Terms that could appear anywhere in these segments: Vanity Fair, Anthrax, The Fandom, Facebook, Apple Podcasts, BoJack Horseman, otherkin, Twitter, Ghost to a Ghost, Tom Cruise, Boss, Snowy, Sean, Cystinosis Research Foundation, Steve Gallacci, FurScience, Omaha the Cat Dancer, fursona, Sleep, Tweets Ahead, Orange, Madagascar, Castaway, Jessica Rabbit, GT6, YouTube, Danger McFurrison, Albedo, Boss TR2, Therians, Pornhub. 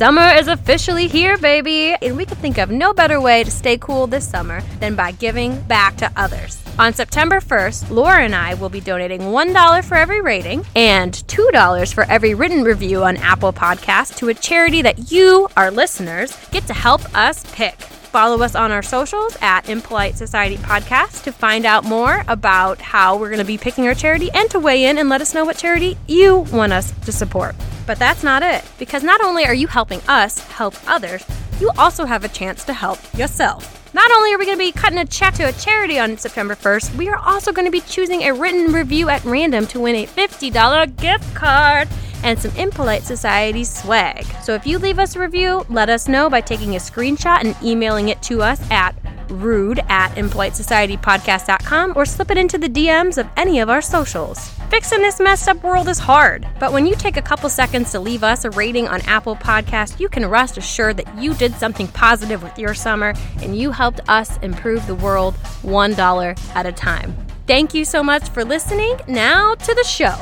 Summer is officially here, baby, and we could think of no better way to stay cool this summer than by giving back to others. On September 1st, Laura and I will be donating $1 for every rating and $2 for every written review on Apple Podcasts to a charity that you, our listeners, get to help us pick. Follow us on our socials at Impolite Society Podcast to find out more about how we're going to be picking our charity and to weigh in and let us know what charity you want us to support. But that's not it, because not only are you helping us help others, you also have a chance to help yourself. Not only are we going to be cutting a check to a charity on September 1st, we are also going to be choosing a written review at random to win a $50 gift card and some Impolite Society swag. So if you leave us a review, let us know by taking a screenshot and emailing it to us at rude@impolitesocietypodcast.com or slip it into the DMs of any of our socials. Fixing this messed up world is hard, but when you take a couple seconds to leave us a rating on Apple Podcasts, you can rest assured that you did something positive with your summer and you helped us improve the world $1 at a time. Thank you so much for listening. Now to the show.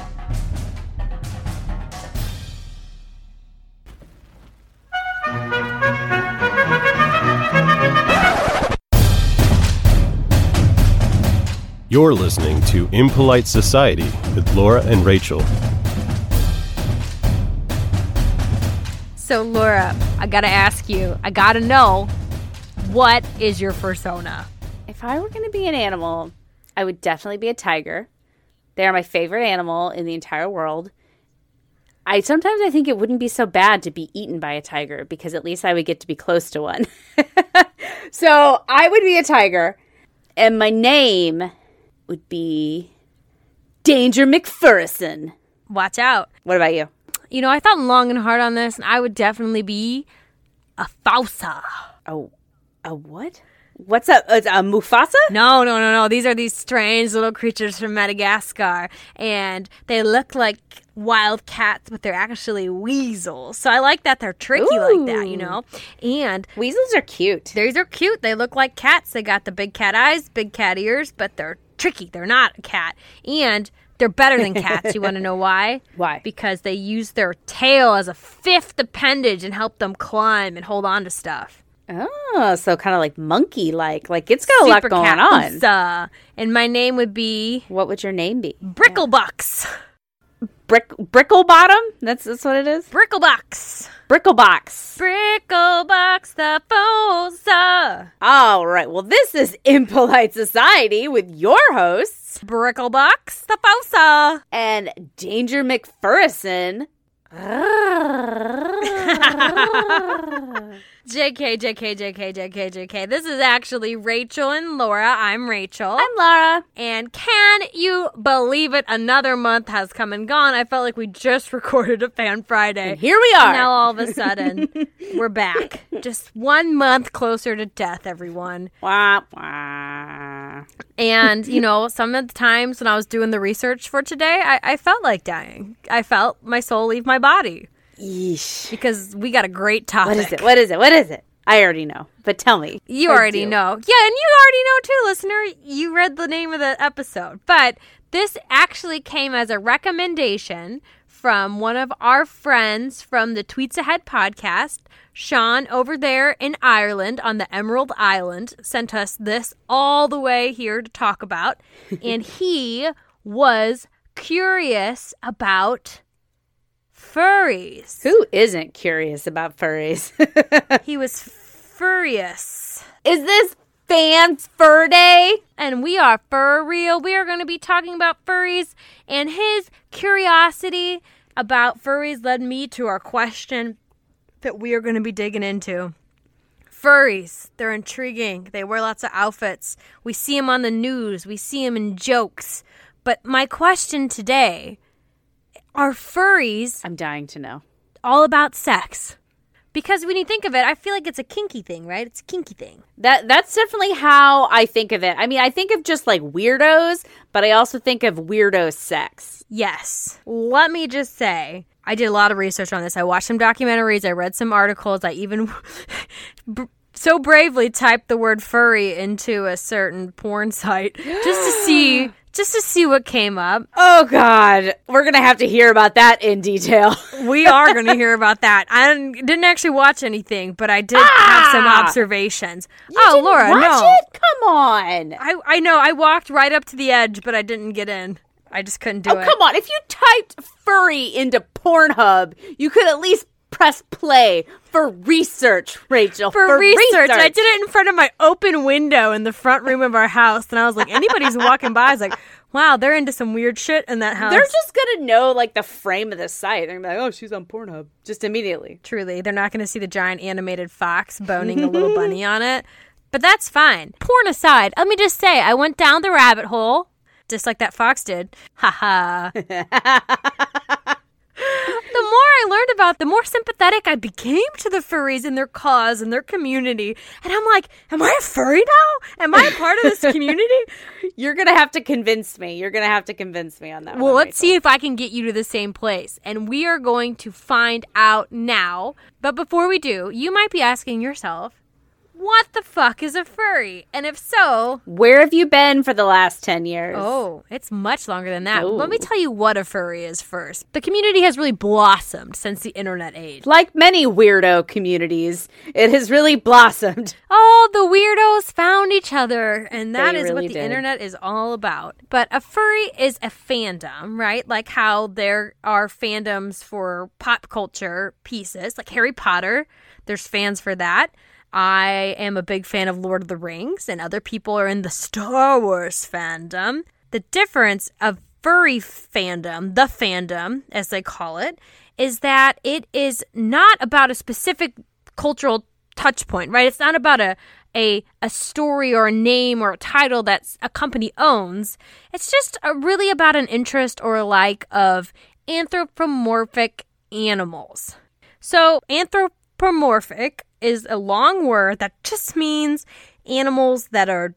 You're listening to Impolite Society with Laura and Rachel. So, Laura, I gotta ask you, I gotta know, what is your fursona? If I were gonna be an animal, I would definitely be a tiger. They are my favorite animal in the entire world. I think it wouldn't be so bad to be eaten by a tiger because at least I would get to be close to one. So, I would be a tiger, and my name would be Danger McFurrison. Watch out. What about you? You know, I thought long and hard on this, and I would definitely be a Fausa. Oh, a what? What's up? A Mufasa? No. These are these strange little creatures from Madagascar, and they look like wild cats, but they're actually weasels. So I like that they're tricky. Ooh. Like that, you know? And weasels are cute. These are cute. They look like cats. They got the big cat eyes, big cat ears, but they're tricky. They're not a cat. And they're better than cats. You want to know why? Why? Because they use their tail as a fifth appendage and help them climb and hold on to stuff. Oh, so kind of like monkey-like. Like, it's got a lot going on. And my name would be... What would your name be? Bricklebucks. Bricklebottom? That's what it is? Bricklebox. Bricklebox the Fosa. All right. Well, this is Impolite Society with your hosts, Bricklebox the Fosa and Danger McFurrison. JK. This is actually Rachel and Laura. I'm Rachel. I'm Laura. And can you believe it? Another month has come and gone. I felt like we just recorded a Fan Friday. And here we are. And now all of a sudden, we're back. Just 1 month closer to death, everyone. Wah, wah. And, you know, some of the times when I was doing the research for today, I felt like dying. I felt my soul leave my body. Yeesh. Because we got a great topic. What is it? I already know, but tell me. You already know. Yeah, and you already know too, listener. You read the name of the episode. But this actually came as a recommendation from one of our friends from the Tweets Ahead podcast. Sean over there in Ireland on the Emerald Island sent us this all the way here to talk about. And he was curious about... furries. Who isn't curious about furries? He was furious. Is this Fan Friday? And we are fur real. We are going to be talking about furries, and his curiosity about furries led me to our question that we are going to be digging into. Furries, they're intriguing. They wear lots of outfits. We see them on the news. We see them in jokes. But my question today... are furries... I'm dying to know. ...all about sex? Because when you think of it, I feel like it's a kinky thing, right? It's a kinky thing. That's definitely how I think of it. I mean, I think of just like weirdos, but I also think of weirdo sex. Yes. Let me just say... I did a lot of research on this. I watched some documentaries. I read some articles. I even so bravely typed the word furry into a certain porn site just to see... just to see what came up. Oh, God. We're going to have to hear about that in detail. We are going to hear about that. I didn't actually watch anything, but I did have some observations. You didn't watch it? Come on. I know. I walked right up to the edge, but I didn't get in. I just couldn't do it. Oh, come on. If you typed furry into Pornhub, you could at least press play for research, Rachel. For research. I did it in front of my open window in the front room of our house. And I was like, anybody's walking by is like, wow, they're into some weird shit in that house. They're just going to know, like, the frame of the site. They're going to be like, oh, she's on Pornhub. Just immediately. Truly. They're not going to see the giant animated fox boning a little bunny on it. But that's fine. Porn aside, let me just say, I went down the rabbit hole, just like that fox did. Ha ha. The more I learned about, the more sympathetic I became to the furries and their cause and their community. And I'm like, am I a furry now? Am I a part of this community? You're going to have to convince me. You're going to have to convince me on that. Well, let's see if I can get you to the same place. And we are going to find out now. But before we do, you might be asking yourself, what the fuck is a furry? And if so, where have you been for the last 10 years? Oh, it's much longer than that. Ooh. Let me tell you what a furry is first. The community has really blossomed since the internet age. Like many weirdo communities, it has really blossomed. Oh, the weirdos found each other, and that is what the internet is all about. But a furry is a fandom, right? Like how there are fandoms for pop culture pieces, like Harry Potter. There's fans for that. I am a big fan of Lord of the Rings, and other people are in the Star Wars fandom. The difference of furry fandom, the fandom, as they call it, is that it is not about a specific cultural touch point, right? It's not about a story or a name or a title that a company owns. It's just really about an interest or a like of anthropomorphic animals. So anthropomorphic is a long word that just means animals that are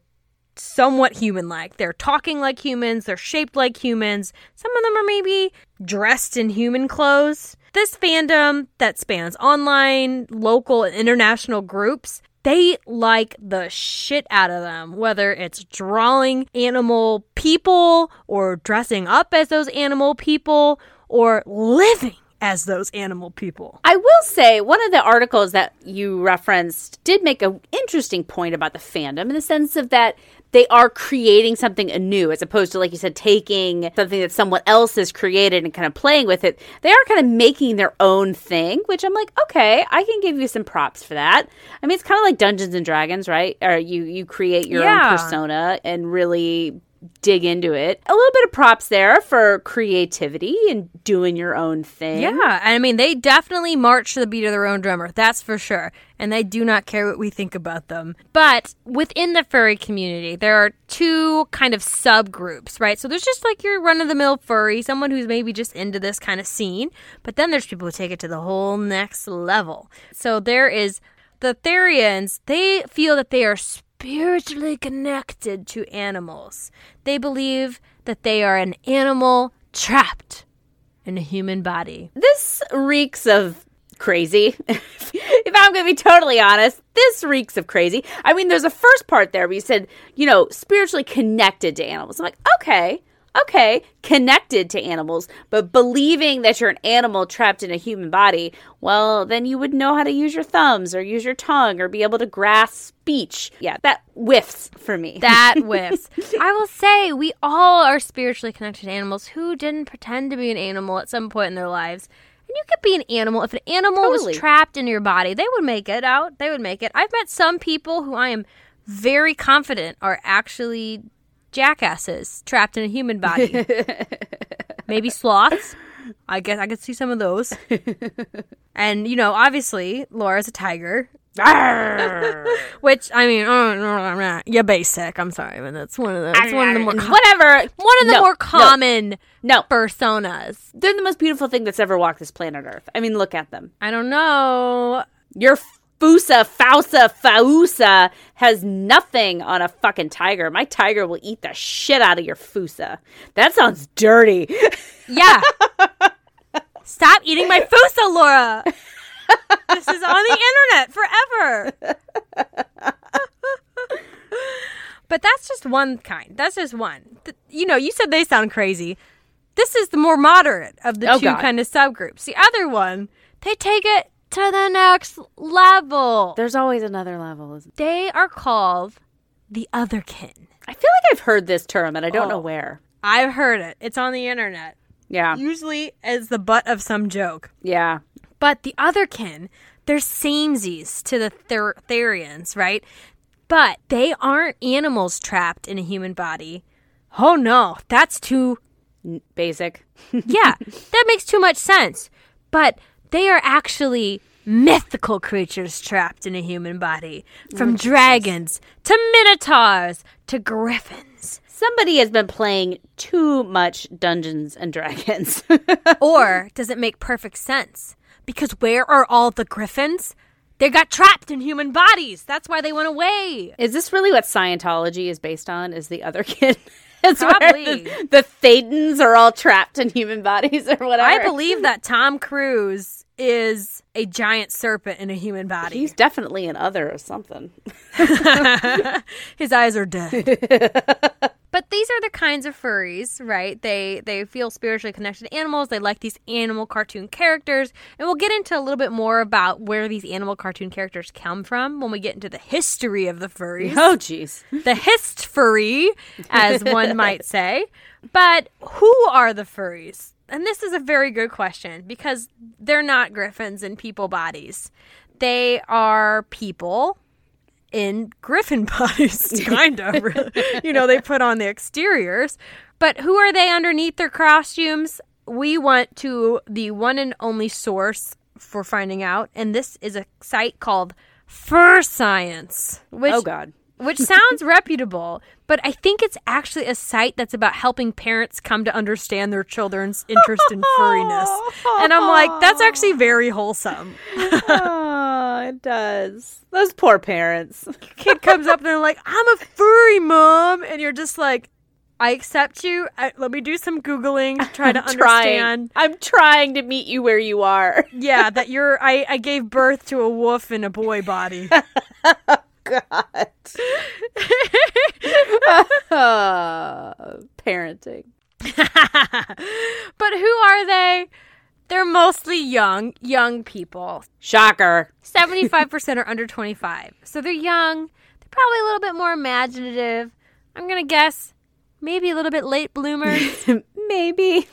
somewhat human-like. They're talking like humans. They're shaped like humans. Some of them are maybe dressed in human clothes. This fandom that spans online, local, and international groups, they like the shit out of them, whether it's drawing animal people or dressing up as those animal people or living as those animal people. I will say one of the articles that you referenced did make an interesting point about the fandom, in the sense of that they are creating something anew, as opposed to, like you said, taking something that someone else has created and kind of playing with it. They are kind of making their own thing, which I'm like, okay, I can give you some props for that. I mean, it's kind of like Dungeons and Dragons, right? Or you create your own persona and really dig into it. A little bit of props there for creativity and doing your own thing. Yeah, I mean, they definitely march to the beat of their own drummer. That's for sure. And they do not care what we think about them. But within the furry community, there are two kind of subgroups, right? So there's just like your run-of-the-mill furry, someone who's maybe just into this kind of scene. But then there's people who take it to the whole next level. So there is the Therians. They feel that they are spiritually connected to animals. They believe that they are an animal trapped in a human body. This reeks of crazy. If I'm going to be totally honest, this reeks of crazy. I mean, there's a first part there where you said, you know, spiritually connected to animals. I'm like, okay, connected to animals, but believing that you're an animal trapped in a human body, well, then you would know how to use your thumbs or use your tongue or be able to grasp speech. Yeah, that whiffs for me. That whiffs. I will say we all are spiritually connected to animals. Who didn't pretend to be an animal at some point in their lives? And you could be an animal. If an animal was trapped in your body, they would make it out. They would make it. I've met some people who I am very confident are actually jackasses trapped in a human body. Maybe sloths. I guess I could see some of those. And, you know, obviously, Laura's a tiger. Which, I mean, you're basic. I'm sorry, but that's one of the more common personas. They're the most beautiful thing that's ever walked this planet Earth. I mean, look at them. I don't know. You're Fusa, Fausa, Fausa has nothing on a fucking tiger. My tiger will eat the shit out of your Fusa. That sounds dirty. Yeah. Stop eating my Fusa, Laura. This is on the internet forever. But that's just one kind. That's just one. You know, you said they sound crazy. This is the more moderate of the two kind of subgroups. The other one, they take it to the next level. There's always another level, isn't there? They are called the otherkin. I feel like I've heard this term, and I don't know where. I've heard it. It's on the internet. Yeah. Usually as the butt of some joke. Yeah. But the otherkin, they're samesies to the Therians, right? But they aren't animals trapped in a human body. Oh, no. That's too... basic. Yeah. That makes too much sense. But they are actually... mythical creatures trapped in a human body, from dragons to minotaurs to griffins. Somebody has been playing too much Dungeons and Dragons. Or does it make perfect sense? Because where are all the griffins? They got trapped in human bodies. That's why they went away. Is this really what Scientology is based on? Is the other kid? That's probably. The Thetans are all trapped in human bodies or whatever. I believe that Tom Cruise is a giant serpent in a human body. He's definitely an other or something. His eyes are dead. But these are the kinds of furries, right? They feel spiritually connected to animals. They like these animal cartoon characters. And we'll get into a little bit more about where these animal cartoon characters come from when we get into the history of the furries. Oh, jeez. The hist-furry, as one might say. But who are the furries? And this is a very good question, because they're not griffins in people bodies. They are people in griffin bodies, kind of. Really. You know, they put on the exteriors. But who are they underneath their costumes? We went to the one and only source for finding out, and this is a site called FurScience, which which sounds reputable, but I think it's actually a site that's about helping parents come to understand their children's interest in furriness. And I'm like, that's actually very wholesome. Oh, it does. Those poor parents. Kid comes up and they're like, I'm a furry, Mom. And you're just like, I accept you. Let me do some Googling to try to understand. I'm trying to meet you where you are. Yeah, that you're, I gave birth to a wolf in a boy body. God. Parenting. But who are they? They're mostly young people. Shocker. 75% are under 25. So they're young. They're probably a little bit more imaginative. I'm going to guess maybe a little bit late bloomers. Maybe.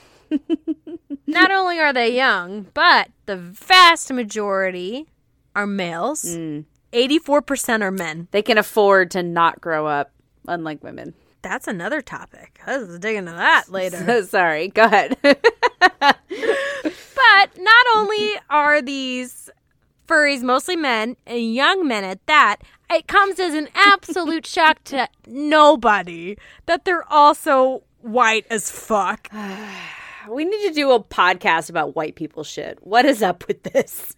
Not only are they young, but the vast majority are males. 84% are men. They can afford to not grow up, unlike women. That's another topic. I was digging into that later. Sorry. Go ahead. But not only are these furries mostly men, and young men at that, it comes as an absolute shock to nobody that they're also white as fuck. We need to do a podcast about white people shit. What is up with this?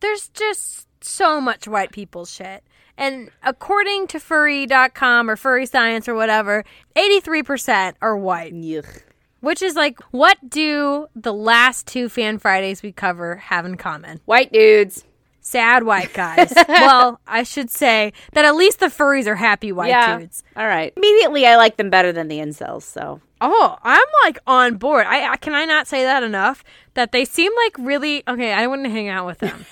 There's just... so much white people shit. And according to furry.com or furry science or whatever, 83% are white. Yuck. Which is like, what do the last two Fan Fridays we cover have in common? White dudes. Sad white guys. Well, I should say that at least the furries are happy white dudes. All right. Immediately, I like them better than the incels, so. Oh, I'm like on board. I can I not say that enough? That they seem like really, okay, I wouldn't hang out with them.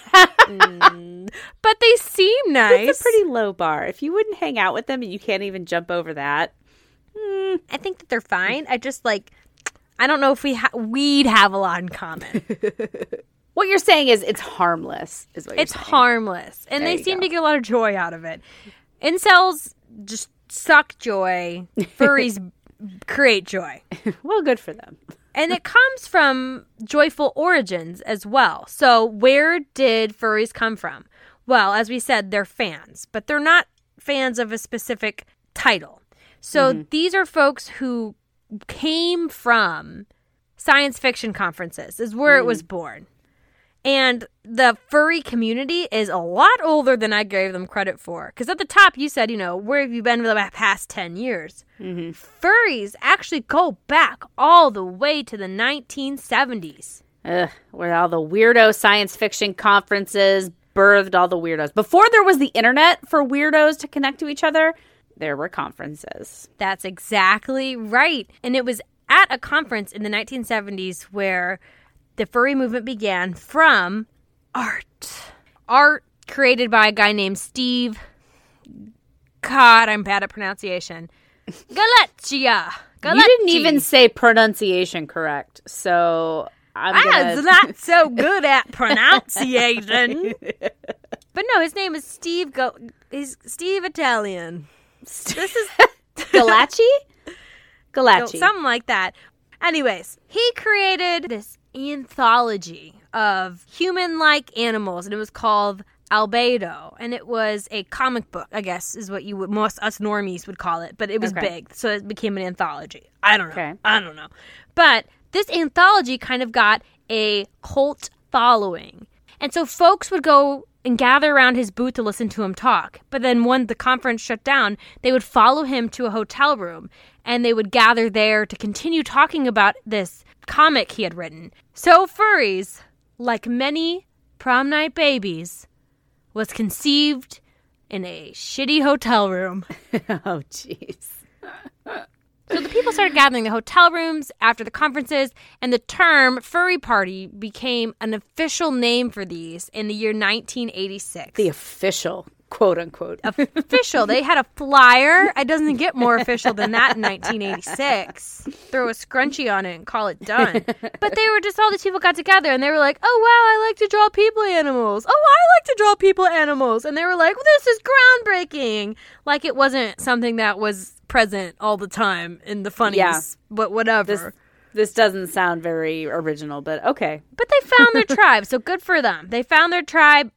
But they seem nice. It's a pretty low bar. If you wouldn't hang out with them and you can't even jump over that. I think that they're fine. I just like, I don't know if we'd have a lot in common. What you're saying is it's harmless, is what you're saying. It's harmless. And they seem to get a lot of joy out of it. Incels just suck joy. Furries create joy. Well, good for them. And it comes from joyful origins as well. So where did furries come from? Well, as we said, they're fans. But they're not fans of a specific title. So these are folks who came from science fiction conferences is where it was born. And the furry community is a lot older than I gave them credit for. Because at the top, you said, you know, where have you been for the past 10 years? Furries actually go back all the way to the 1970s. Where all the weirdo science fiction conferences birthed all the weirdos. Before there was the internet for weirdos to connect to each other, there were conferences. That's exactly right. And it was at a conference in the 1970s where the furry movement began from art. Art created by a guy named Steve, God, I'm bad at pronunciation, Gallacci. You didn't even say pronunciation correct, so I was not so good at pronunciation. But no, his name is Steve. He's Steve Italian. This is Gallacci, something like that. Anyways, he created this anthology of human-like animals, and it was called Albedo, and it was a comic book, I guess, is what you would, most us normies would call it, but it was big, so it became an anthology. I don't know. But this anthology kind of got a cult following, and so folks would go and gather around his booth to listen to him talk, but then when the conference shut down, they would follow him to a hotel room, and they would gather there to continue talking about this comic he had written. So Furries, like many prom night babies, was conceived in a shitty hotel room. Oh, jeez. So the people started gathering in the hotel rooms after the conferences, and the term furry party became an official name for these in the year 1986. The official, quote unquote. Official. They had a flyer. It doesn't get more official than that in 1986. Throw a scrunchie on it and call it done. But they were just, all these people got together and they were like, oh, wow, I like to draw people animals. Oh, I like to draw people animals. And they were like, well, this is groundbreaking. Like it wasn't something that was present all the time in the funnies, but whatever. This doesn't sound very original, but okay. But they found their tribe, so good for them. They found their tribe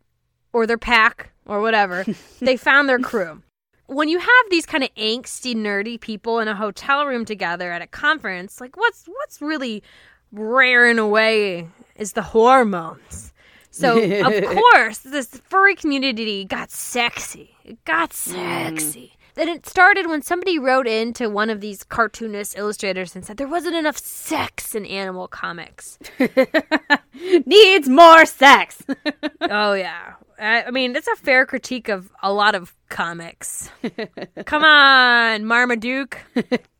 or their pack or whatever. They found their crew. When you have these kind of angsty, nerdy people in a hotel room together at a conference, like what's really raring away is the hormones. So, of course, this furry community got sexy. It got sexy. Then it started when somebody wrote in to one of these cartoonist illustrators and said, there wasn't enough sex in animal comics. Needs more sex. Oh, yeah. I mean, it's a fair critique of a lot of comics. Come on, Marmaduke.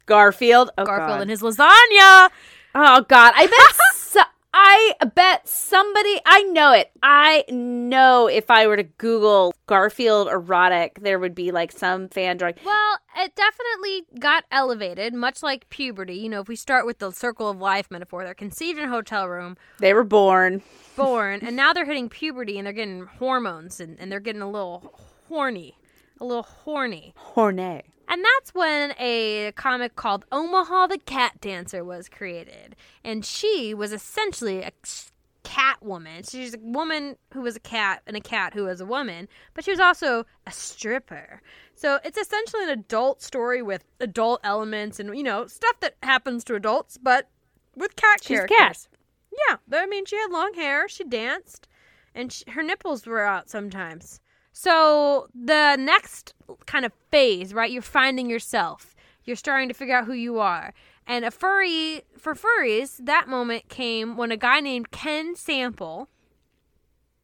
Garfield. Oh, Garfield God. And his lasagna. Oh, God. I bet I bet somebody, I know it. I know if I were to Google Garfield erotic, there would be like some fan drawing. Well, it definitely got elevated, much like puberty. You know, if we start with the circle of life metaphor, they're conceived in a hotel room. They were born. And now they're hitting puberty and they're getting hormones and they're getting a little horny. Horny. And that's when a comic called Omaha the Cat Dancer was created. And she was essentially a cat woman. She's a woman who was a cat and a cat who was a woman. But she was also a stripper. So it's essentially an adult story with adult elements and, you know, stuff that happens to adults, but with cat characters. She's cat. Yeah. I mean, she had long hair. She danced. And her nipples were out sometimes. So the next kind of phase, right, you're finding yourself. You're starting to figure out who you are. And for furries, that moment came when a guy named Ken Sample,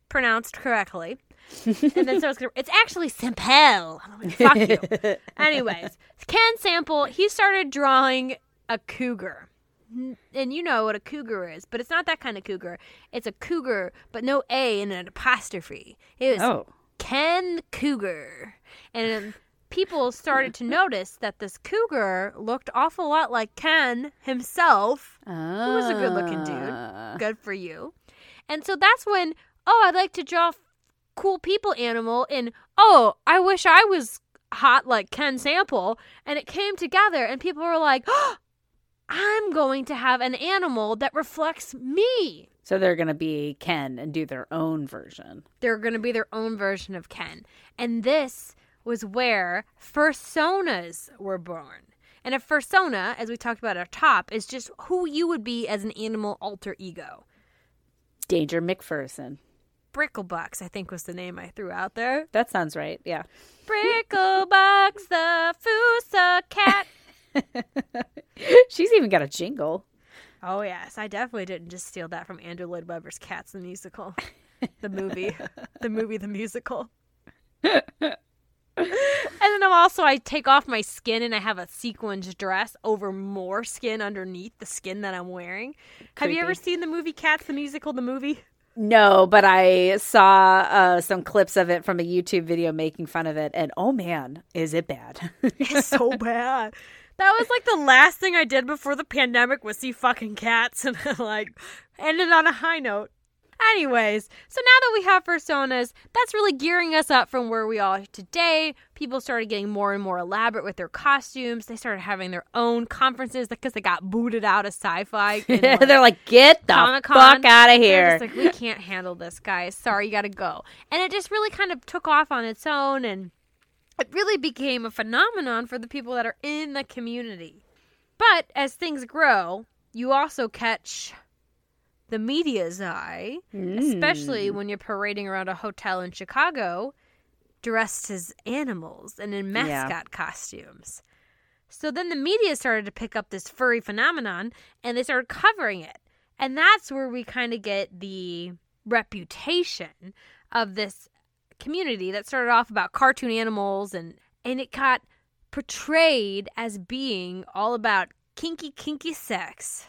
pronounced correctly, and then so it's actually Sample. I'm like, fuck you. Anyways, Ken Sample, he started drawing a cougar. And you know what a cougar is, but it's not that kind of cougar. It's a cougar, but no A and an apostrophe. It was... Oh. Ken Cougar. And people started to notice that this cougar looked awful lot like Ken himself, who was a good looking dude. Good for you. And so that's when, oh, I'd like to draw cool people animal, and oh, I wish I was hot like Ken Sample. And it came together and people were like, oh, I'm going to have an animal that reflects me. So they're going to be Ken and do their own version. They're going to be their own version of Ken. And this was where fursonas were born. And a fursona, as we talked about at our top, is just who you would be as an animal alter ego. Danger McPherson. Bricklebucks, I think, was the name I threw out there. That sounds right, yeah. Bricklebucks the Fusa Cat. She's even got a jingle. Oh, yes. I definitely didn't just steal that from Andrew Lloyd Webber's Cats the Musical. The movie. The musical. And then then also I take off my skin and I have a sequined dress over more skin underneath the skin that I'm wearing. Creepy. Have you ever seen the movie Cats, the musical, the movie? No, but I saw some clips of it from a YouTube video making fun of it. And oh man, is it bad. It's so bad. That was like the last thing I did before the pandemic was see fucking Cats. And I like ended on a high note. Anyways, so now that we have fursonas, that's really gearing us up from where we are today. People started getting more and more elaborate with their costumes. They started having their own conferences because they got booted out of sci-fi. They're like, get the Comic-Con. Fuck out of here. They're just like, we can't handle this, guys. Sorry, you got to go. And it just really kind of took off on its own, and it really became a phenomenon for the people that are in the community. But as things grow, you also catch the media's eye, especially when you're parading around a hotel in Chicago dressed as animals and in mascot costumes. So then the media started to pick up this furry phenomenon, and they started covering it. And that's where we kind of get the reputation of this community that started off about cartoon animals, and it got portrayed as being all about kinky sex.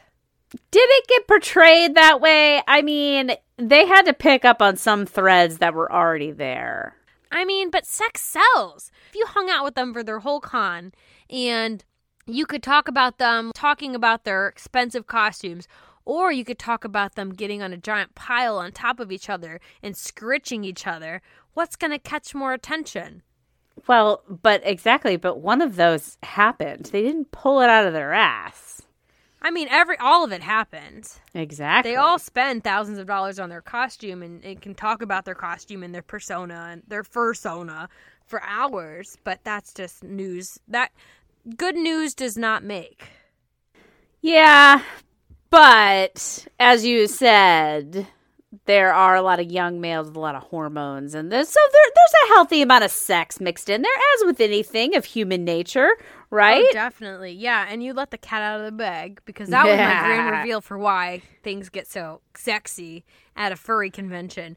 Did it get portrayed that way? I mean, they had to pick up on some threads that were already there. I mean, but sex sells. If you hung out with them for their whole con and you could talk about them talking about their expensive costumes, or you could talk about them getting on a giant pile on top of each other and scritching each other, what's going to catch more attention? Well, but exactly. But one of those happened. They didn't pull it out of their ass. I mean, all of it happened. Exactly. They all spend thousands of dollars on their costume and can talk about their costume and their persona and their fursona for hours. But that's just news. That good news does not make. Yeah, but as you said, there are a lot of young males with a lot of hormones, and there's a healthy amount of sex mixed in there, as with anything of human nature. Right? Oh, definitely. Yeah, and you let the cat out of the bag, because that was my grand reveal for why things get so sexy at a furry convention.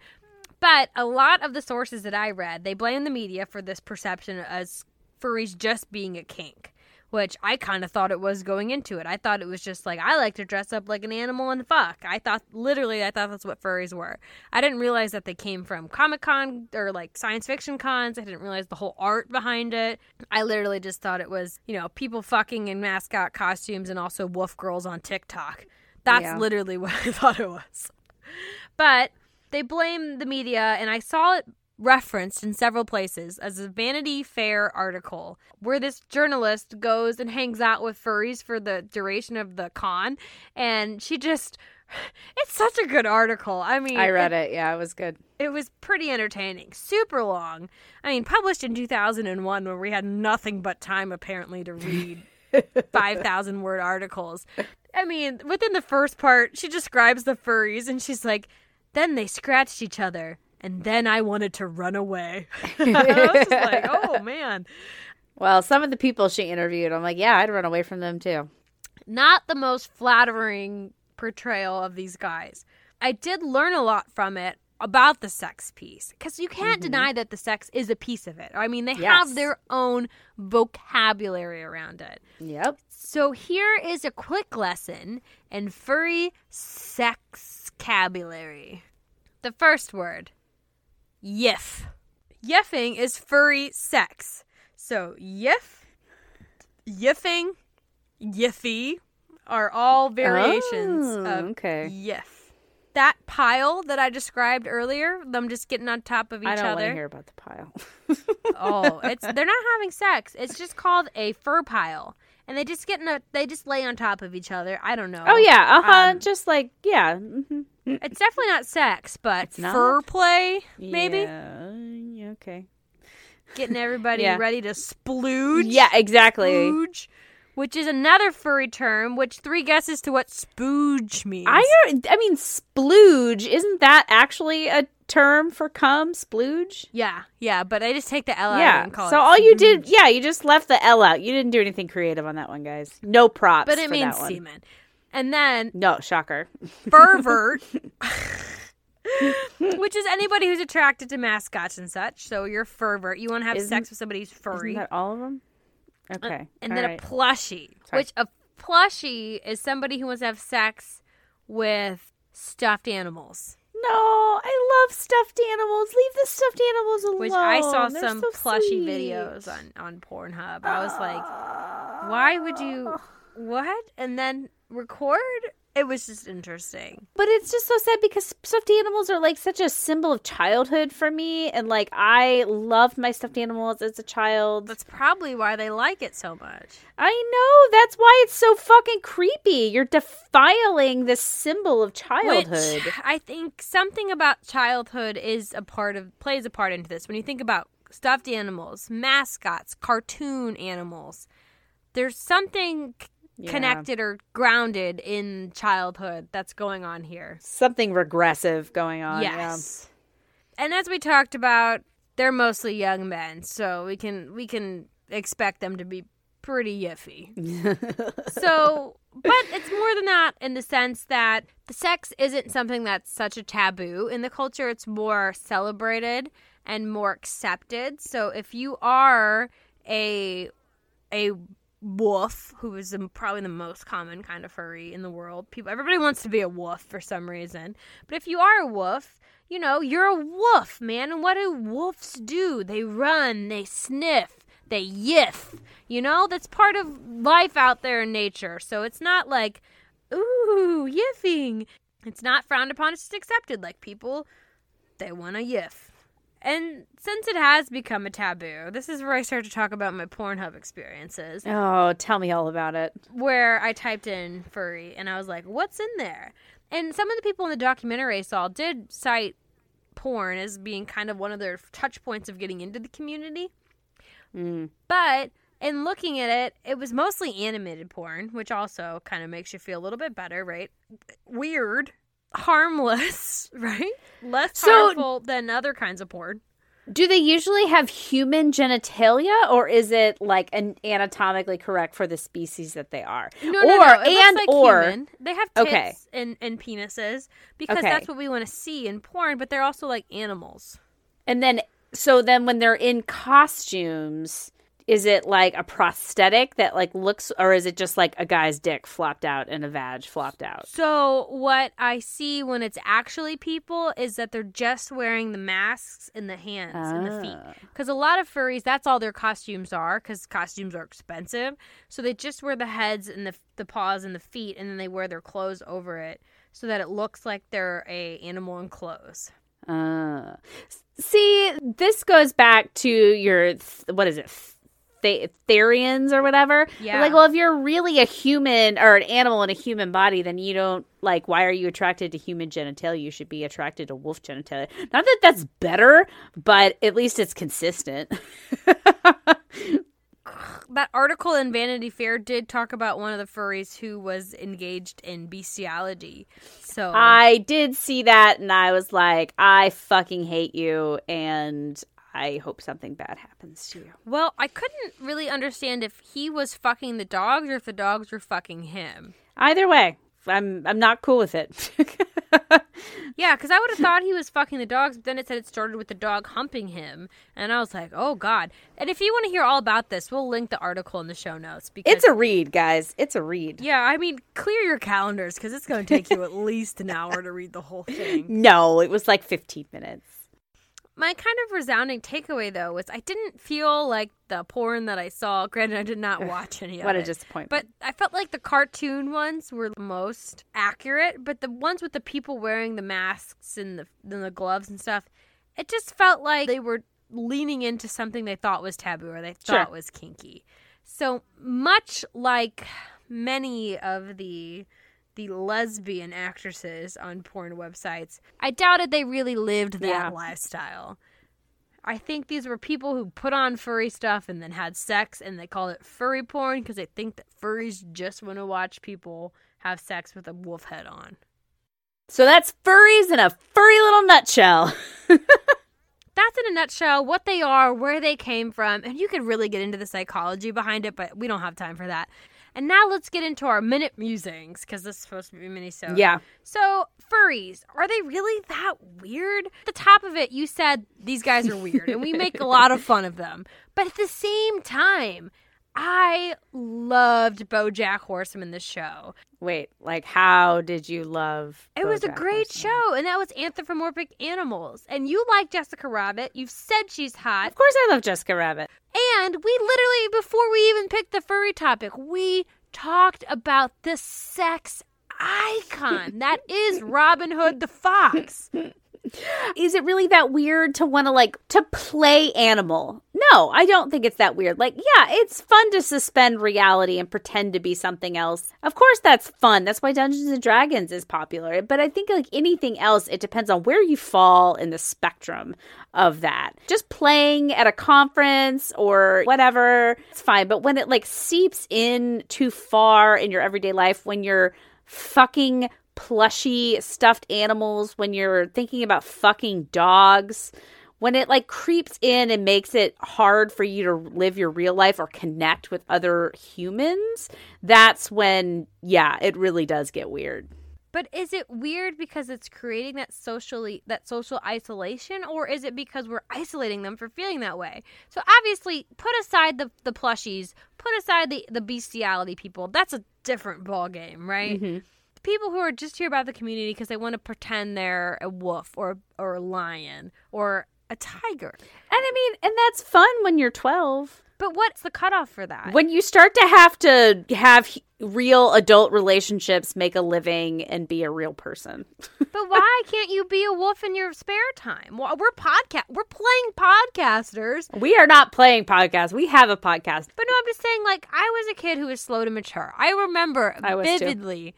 But a lot of the sources that I read, they blame the media for this perception as furries just being a kink, which I kind of thought it was going into it. I thought it was just like, I like to dress up like an animal and fuck. I thought that's what furries were. I didn't realize that they came from Comic-Con or like science fiction cons. I didn't realize the whole art behind it. I literally just thought it was, you know, people fucking in mascot costumes and also wolf girls on TikTok. That's literally what I thought it was. But they blame the media, and I saw it referenced in several places as a Vanity Fair article where this journalist goes and hangs out with furries for the duration of the con, and it's such a good article. I mean, I read it. Yeah, it was good. It was pretty entertaining. Super long. I mean, published in 2001 when we had nothing but time apparently to read 5,000 word articles. I mean, within the first part, she describes the furries and she's like, then they scratched each other. And then I wanted to run away. I was just like, oh, man. Well, some of the people she interviewed, I'm like, yeah, I'd run away from them, too. Not the most flattering portrayal of these guys. I did learn a lot from it about the sex piece. Because you can't deny that the sex is a piece of it. I mean, they have their own vocabulary around it. Yep. So here is a quick lesson in furry sex-cabulary. The first word. Yiff. Yiffing is furry sex. So yiff, yiffing, yiffy are all variations of yiff. That pile that I described earlier, them just getting on top of each other. I don't want to hear about the pile. They're not having sex. It's just called a fur pile. And they just they just lay on top of each other. I don't know. Oh, yeah. Just like, yeah. Mm-hmm. It's definitely not sex, but it's fur play, maybe? Yeah, okay. Getting everybody ready to splooge. Yeah, exactly. Splooge, which is another furry term, which three guesses to what spooge means. I mean, splooge, isn't that actually a term for cum? Splooge? Yeah, but I just take the L out and call it all splooge. You did, you just left the L out. You didn't do anything creative on that one, guys. No props for that one. But it means semen. And then... No, shocker. Fervert Which is anybody who's attracted to mascots and such. So you're furvert. You want to have sex with somebody who's furry. Isn't that all of them? Okay. And then a plushie. Sorry. Which a plushie is somebody who wants to have sex with stuffed animals. No, I love stuffed animals. Leave the stuffed animals alone. Which I saw some plushie videos on Pornhub. I was like, why would you... What? And then record? It was just interesting. But it's just so sad because stuffed animals are like such a symbol of childhood for me. And like I loved my stuffed animals as a child. That's probably why they like it so much. I know. That's why it's so fucking creepy. You're defiling this symbol of childhood. Which I think something about childhood is plays a part into this. When you think about stuffed animals, mascots, cartoon animals, there's something... Yeah. Connected or grounded in childhood that's going on here. Something regressive going on. Yes. Yeah. And as we talked about, they're mostly young men, so we can expect them to be pretty iffy. So, but it's more than that in the sense that the sex isn't something that's such a taboo. In the culture, it's more celebrated and more accepted. So if you are a wolf, who is probably the most common kind of furry in the world. Everybody wants to be a wolf for some reason. But if you are a wolf, you know, you're a wolf, man. And what do wolves do? They run, they sniff, they yiff. You know, that's part of life out there in nature. So it's not like, ooh, yiffing. It's not frowned upon. It's just accepted. Like people, they want to yiff. And since it has become a taboo, this is where I start to talk about my Pornhub experiences. Oh, tell me all about it. Where I typed in furry, and I was like, what's in there? And some of the people in the documentary I saw did cite porn as being kind of one of their touch points of getting into the community. Mm. But in looking at it, it was mostly animated porn, which also kind of makes you feel a little bit better, right? Weird. Harmless, right? Less harmful than other kinds of porn. Do they usually have human genitalia, or is it like an anatomically correct for the species that they are? No. Human. They have tits and penises because that's what we want to see in porn. But they're also like animals. And then, when they're in costumes, is it like a prosthetic that like looks, or is it just like a guy's dick flopped out and a vag flopped out? So what I see when it's actually people is that they're just wearing the masks and the hands and the feet. Because a lot of furries, that's all their costumes are, because costumes are expensive. So they just wear the heads and the paws and the feet, and then they wear their clothes over it so that it looks like they're a animal in clothes. See, this goes back to your, Therians or whatever. Yeah. Like, well, if you're really a human or an animal in a human body, then you don't, like, why are you attracted to human genitalia? You should be attracted to wolf genitalia. Not that that's better, but at least it's consistent. That article in Vanity Fair did talk about one of the furries who was engaged in bestiality. So I did see that, and I was like, I fucking hate you, and I hope something bad happens to you. Well, I couldn't really understand if he was fucking the dogs or if the dogs were fucking him. Either way, I'm not cool with it. Yeah, because I would have thought he was fucking the dogs, but then it said it started with the dog humping him. And I was like, oh, God. And if you want to hear all about this, we'll link the article in the show notes. Because it's a read, guys. It's a read. Yeah, I mean, clear your calendars because it's going to take you at least an hour to read the whole thing. No, it was like 15 minutes. My kind of resounding takeaway, though, was I didn't feel like the porn that I saw. Granted, I did not watch any of it. What a disappointment. But I felt like the cartoon ones were the most accurate. But the ones with the people wearing the masks and the gloves and stuff, it just felt like they were leaning into something they thought was taboo or they thought was kinky. So much like many of the lesbian actresses on porn websites, I doubted they really lived that lifestyle. I think these were people who put on furry stuff and then had sex, and they called it furry porn because they think that furries just want to watch people have sex with a wolf head on. So that's furries in a furry little nutshell. That's in a nutshell what they are, where they came from, and you could really get into the psychology behind it, but we don't have time for that. And now let's get into our minute musings, because this is supposed to be a mini-sode. Yeah. So, furries, are they really that weird? At the top of it, you said these guys are weird, and we make a lot of fun of them. But at the same time, I loved BoJack Horseman, the show. Wait, like, how did you love BoJack Horseman? It was a great show, and that was anthropomorphic animals. And you like Jessica Rabbit. You've said she's hot. Of course I love Jessica Rabbit. And we literally, before we even picked the furry topic, we talked about the sex icon. That is Robin Hood the Fox. Is it really that weird to want to, like, to play animal? No, I don't think it's that weird. Like, yeah, it's fun to suspend reality and pretend to be something else. Of course that's fun. That's why Dungeons and Dragons is popular. But I think, like anything else, it depends on where you fall in the spectrum of that. Just playing at a conference or whatever, it's fine. But when it, like, seeps in too far in your everyday life, when you're fucking plushy stuffed animals, when you're thinking about fucking dogs, when it, like, creeps in and makes it hard for you to live your real life or connect with other humans, that's when, yeah, it really does get weird. But is it weird because it's creating that social isolation, or is it because we're isolating them for feeling that way? So obviously, put aside the plushies, put aside the bestiality people. That's a different ballgame, right? Mm-hmm. People who are just here about the community because they want to pretend they're a wolf or a lion or a tiger. And I mean, and that's fun when you're 12. But what's the cutoff for that? When you start to have real adult relationships, make a living, and be a real person. But why can't you be a wolf in your spare time? We're playing podcasters. We are not playing podcasts. We have a podcast. But no, I'm just saying, like, I was a kid who was slow to mature. I remember vividly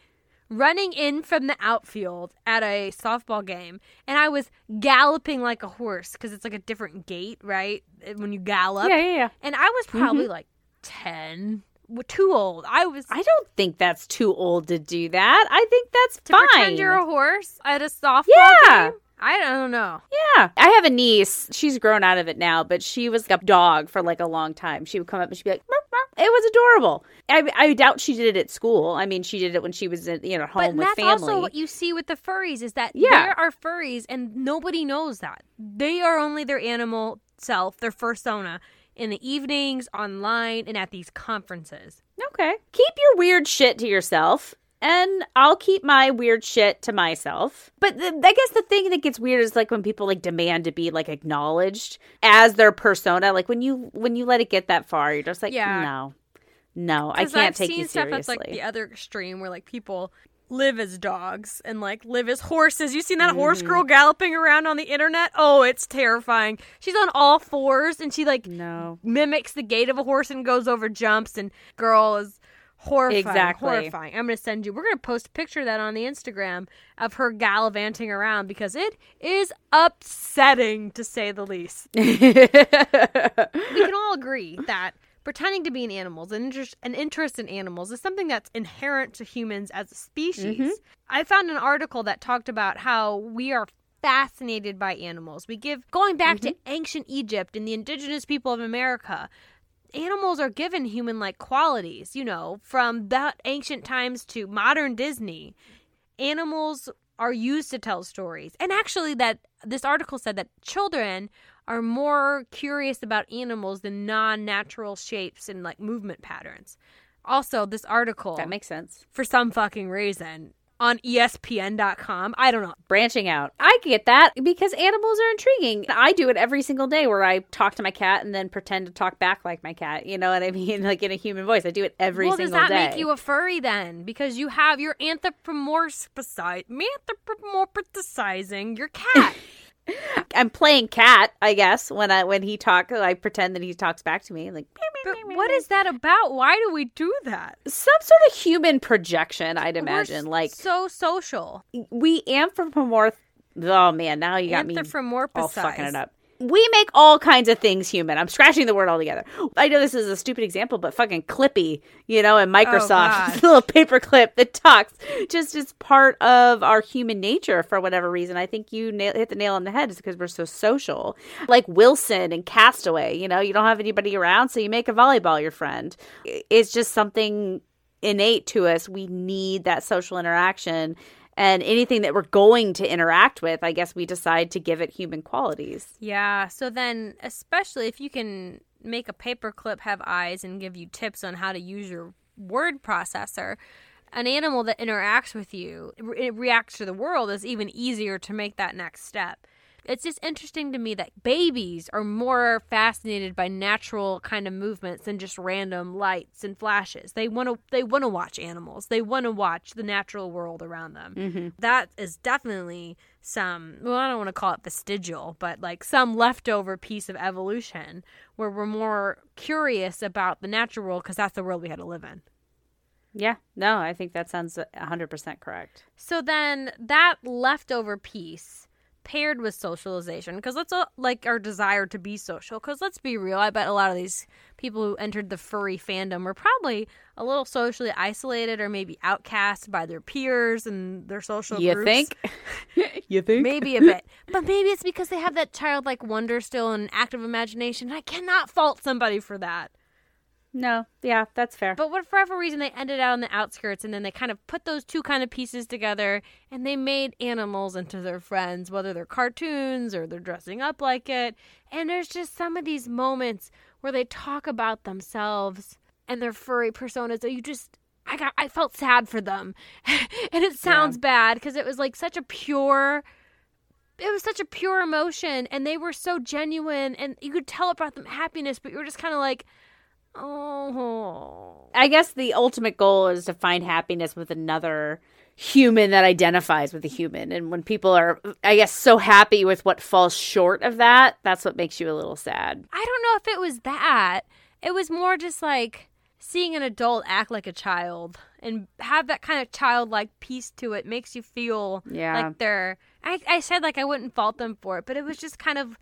running in from the outfield at a softball game, and I was galloping like a horse because it's like a different gait, right? When you gallop. Yeah. And I was probably like 10. Too old. I don't think that's too old to do that. I think that's fine. To pretend you're a horse at a softball game? I don't know. Yeah. I have a niece. She's grown out of it now, but she was a dog for like a long time. She would come up and she'd be like, murp, murp. It was adorable. I doubt she did it at school. I mean, she did it when she was at, home with family. But that's also what you see with the furries is that there are furries and nobody knows that. They are only their animal self, their fursona, in the evenings, online, and at these conferences. Okay. Keep your weird shit to yourself. And I'll keep my weird shit to myself. But I guess the thing that gets weird is, like, when people, like, demand to be, like, acknowledged as their persona. Like, when you let it get that far, you're just like, no, I can't take you seriously. Because I've seen stuff that's, like, the other extreme where, like, people live as dogs and, like, live as horses. You seen that horse girl galloping around on the internet? Oh, it's terrifying. She's on all fours and she, like, mimics the gait of a horse and goes over jumps, and girl is... Horrifying. I'm going to send you. We're going to post a picture of that on the Instagram of her gallivanting around because it is upsetting, to say the least. We can all agree that pretending to be an animal, an interest in animals, is something that's inherent to humans as a species. Mm-hmm. I found an article that talked about how we are fascinated by animals. We give, going back to ancient Egypt and the indigenous people of America, animals are given human-like qualities, from that ancient times to modern Disney. Animals are used to tell stories. And actually, that this article said that children are more curious about animals than non-natural shapes and, like, movement patterns. Also, this article... That makes sense. For some fucking reason... on ESPN.com. I don't know. Branching out. I get that because animals are intriguing. I do it every single day where I talk to my cat and then pretend to talk back like my cat. You know what I mean? Like in a human voice. I do it every single day. Well, does that make you a furry then? Because you have your anthropomorphizing your cat. I'm playing cat, I guess. When he talks, I pretend that he talks back to me. Like, but what is that about? Why do we do that? Some sort of human projection, I'd imagine. We're like so social. We anthropomorph. Oh man, now you got me all fucking it up. We make all kinds of things human. I'm scratching the word altogether. I know this is a stupid example, but fucking Clippy, and Microsoft, little paperclip that talks, just is part of our human nature for whatever reason. I think you hit the nail on the head. It's because we're so social. Like Wilson and Castaway, you don't have anybody around, so you make a volleyball your friend. It's just something innate to us. We need that social interaction. And anything that we're going to interact with, I guess we decide to give it human qualities. Yeah. So then, especially if you can make a paperclip have eyes and give you tips on how to use your word processor, an animal that interacts with you, it reacts to the world, is even easier to make that next step. It's just interesting to me that babies are more fascinated by natural kind of movements than just random lights and flashes. They want to watch animals. They want to watch the natural world around them. Mm-hmm. That is definitely some, well, I don't want to call it vestigial, but like some leftover piece of evolution where we're more curious about the natural world because that's the world we had to live in. Yeah, no, I think that sounds 100% correct. So then that leftover piece paired with socialization, because that's like our desire to be social, because let's be real, I bet a lot of these people who entered the furry fandom were probably a little socially isolated or maybe outcast by their peers and their social groups. You think? Maybe a bit. But maybe it's because they have that childlike wonder still and active imagination. I cannot fault somebody for that. No, yeah, that's fair. But for whatever reason, they ended out on the outskirts, and then they kind of put those two kind of pieces together, and they made animals into their friends, whether they're cartoons or they're dressing up like it. And there's just some of these moments where they talk about themselves and their furry personas that you just... I felt sad for them. And it sounds bad because it was like such a pure... It was such a pure emotion, and they were so genuine, and you could tell it brought them happiness, but you were just kind of like... Oh, I guess the ultimate goal is to find happiness with another human that identifies with a human. And when people are, I guess, so happy with what falls short of that, that's what makes you a little sad. I don't know if it was that. It was more just like seeing an adult act like a child and have that kind of childlike piece to it makes you feel like they're... I said like I wouldn't fault them for it, but it was just kind of...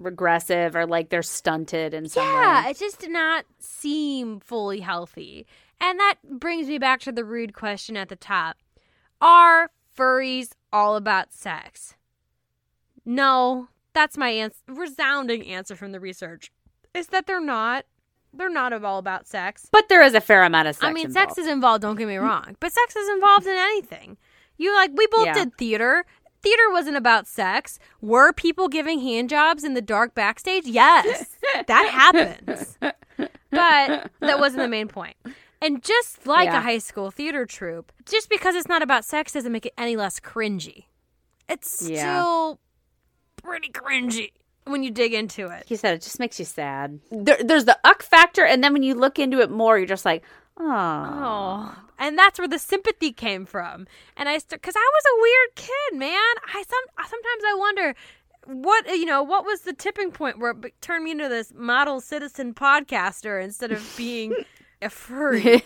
regressive or like they're stunted in some way. Yeah, it just did not seem fully healthy. And that brings me back to the rude question at the top. Are furries all about sex? No, that's my resounding answer from the research is that they're not. They're not all about sex. But there is a fair amount of sex involved. Sex is involved, don't get me wrong. But sex is involved in anything. We both did theater. Theater wasn't about sex. Were people giving handjobs in the dark backstage? Yes, that happens. But that wasn't the main point. And just like a high school theater troupe, just because it's not about sex doesn't make it any less cringy. It's still pretty cringy when you dig into it. You said it just makes you sad. There's the uck factor, and then when you look into it more, you're just like, oh. And that's where the sympathy came from. And because I was a weird kid, man. Sometimes I wonder what was the tipping point where it turned me into this model citizen podcaster instead of being a furry.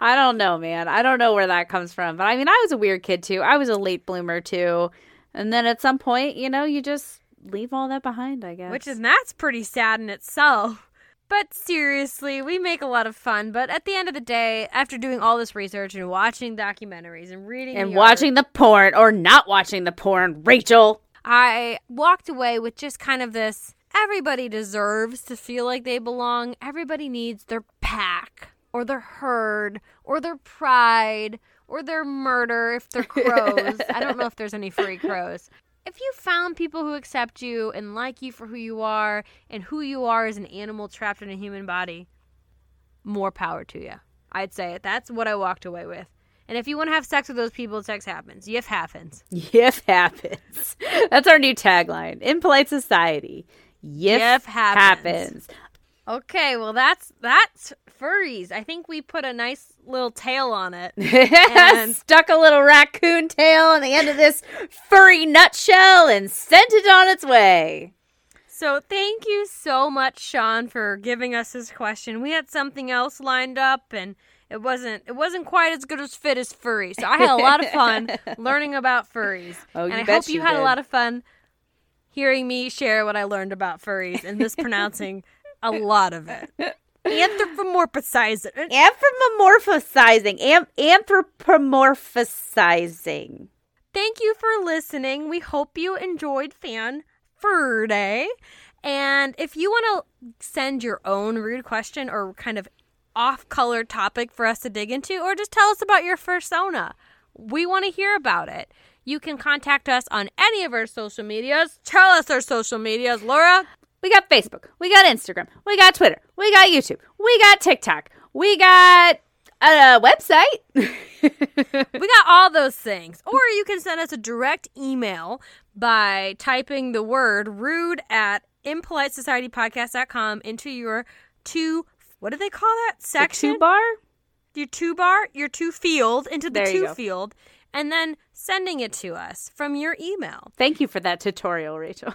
I don't know, man. I don't know where that comes from. But I mean, I was a weird kid too. I was a late bloomer too. And then at some point, you just leave all that behind, I guess. That's pretty sad in itself. But seriously, we make a lot of fun. But at the end of the day, after doing all this research and watching documentaries and reading... And watching the porn or not watching the porn, Rachel. I walked away with just kind of this, everybody deserves to feel like they belong. Everybody needs their pack or their herd or their pride or their murder if they're crows. I don't know if there's any free crows. If you found people who accept you and like you for who you are and who you are as an animal trapped in a human body, more power to you. I'd say that's what I walked away with. And if you want to have sex with those people, sex happens. Yif happens. Yif happens. That's our new tagline. Impolite Society. Yif happens. Okay, well, that's furries. I think we put a nice little tail on it. And stuck a little raccoon tail on the end of this furry nutshell and sent it on its way. So thank you so much, Sean, for giving us this question. We had something else lined up, and it wasn't quite as good as fit as furries. So I had a lot of fun learning about furries. Oh, and I hope you had a lot of fun hearing me share what I learned about furries and mispronouncing a lot of it. Anthropomorphizing. Thank you for listening. We hope you enjoyed Fan Friday. And if you want to send your own rude question or kind of off-color topic for us to dig into, or just tell us about your fursona. We want to hear about it. You can contact us on any of our social medias. Tell us our social medias, Laura. We got Facebook. We got Instagram. We got Twitter. We got YouTube. We got TikTok. We got a website. We got all those things. Or you can send us a direct email by typing the word rude@impolitesocietypodcast.com into your two, what do they call that? Section? The two-bar? Your two-bar, your two-field, into the two-field, and then sending it to us from your email. Thank you for that tutorial, Rachel.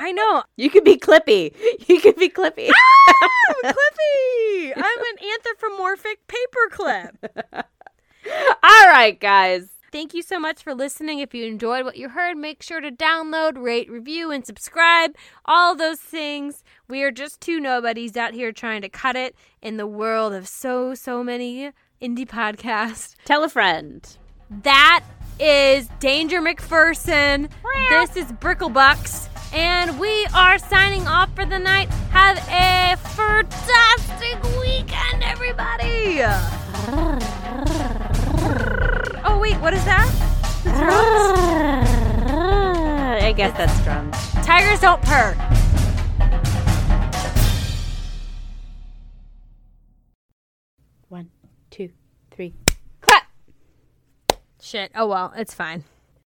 I know. You could be Clippy. You could be Clippy. Ah, I'm Clippy. I'm an anthropomorphic paperclip. All right, guys. Thank you so much for listening. If you enjoyed what you heard, make sure to download, rate, review, and subscribe. All those things. We are just two nobodies out here trying to cut it in the world of so many indie podcasts. Tell a friend. That is Danger McPherson. Meow. This is Bricklebucks. And we are signing off for the night. Have a fantastic weekend, everybody. Oh, wait, what is that? The drums? I guess that's drums. Tigers don't purr. One, two, three, clap. Shit. Oh, well, it's fine.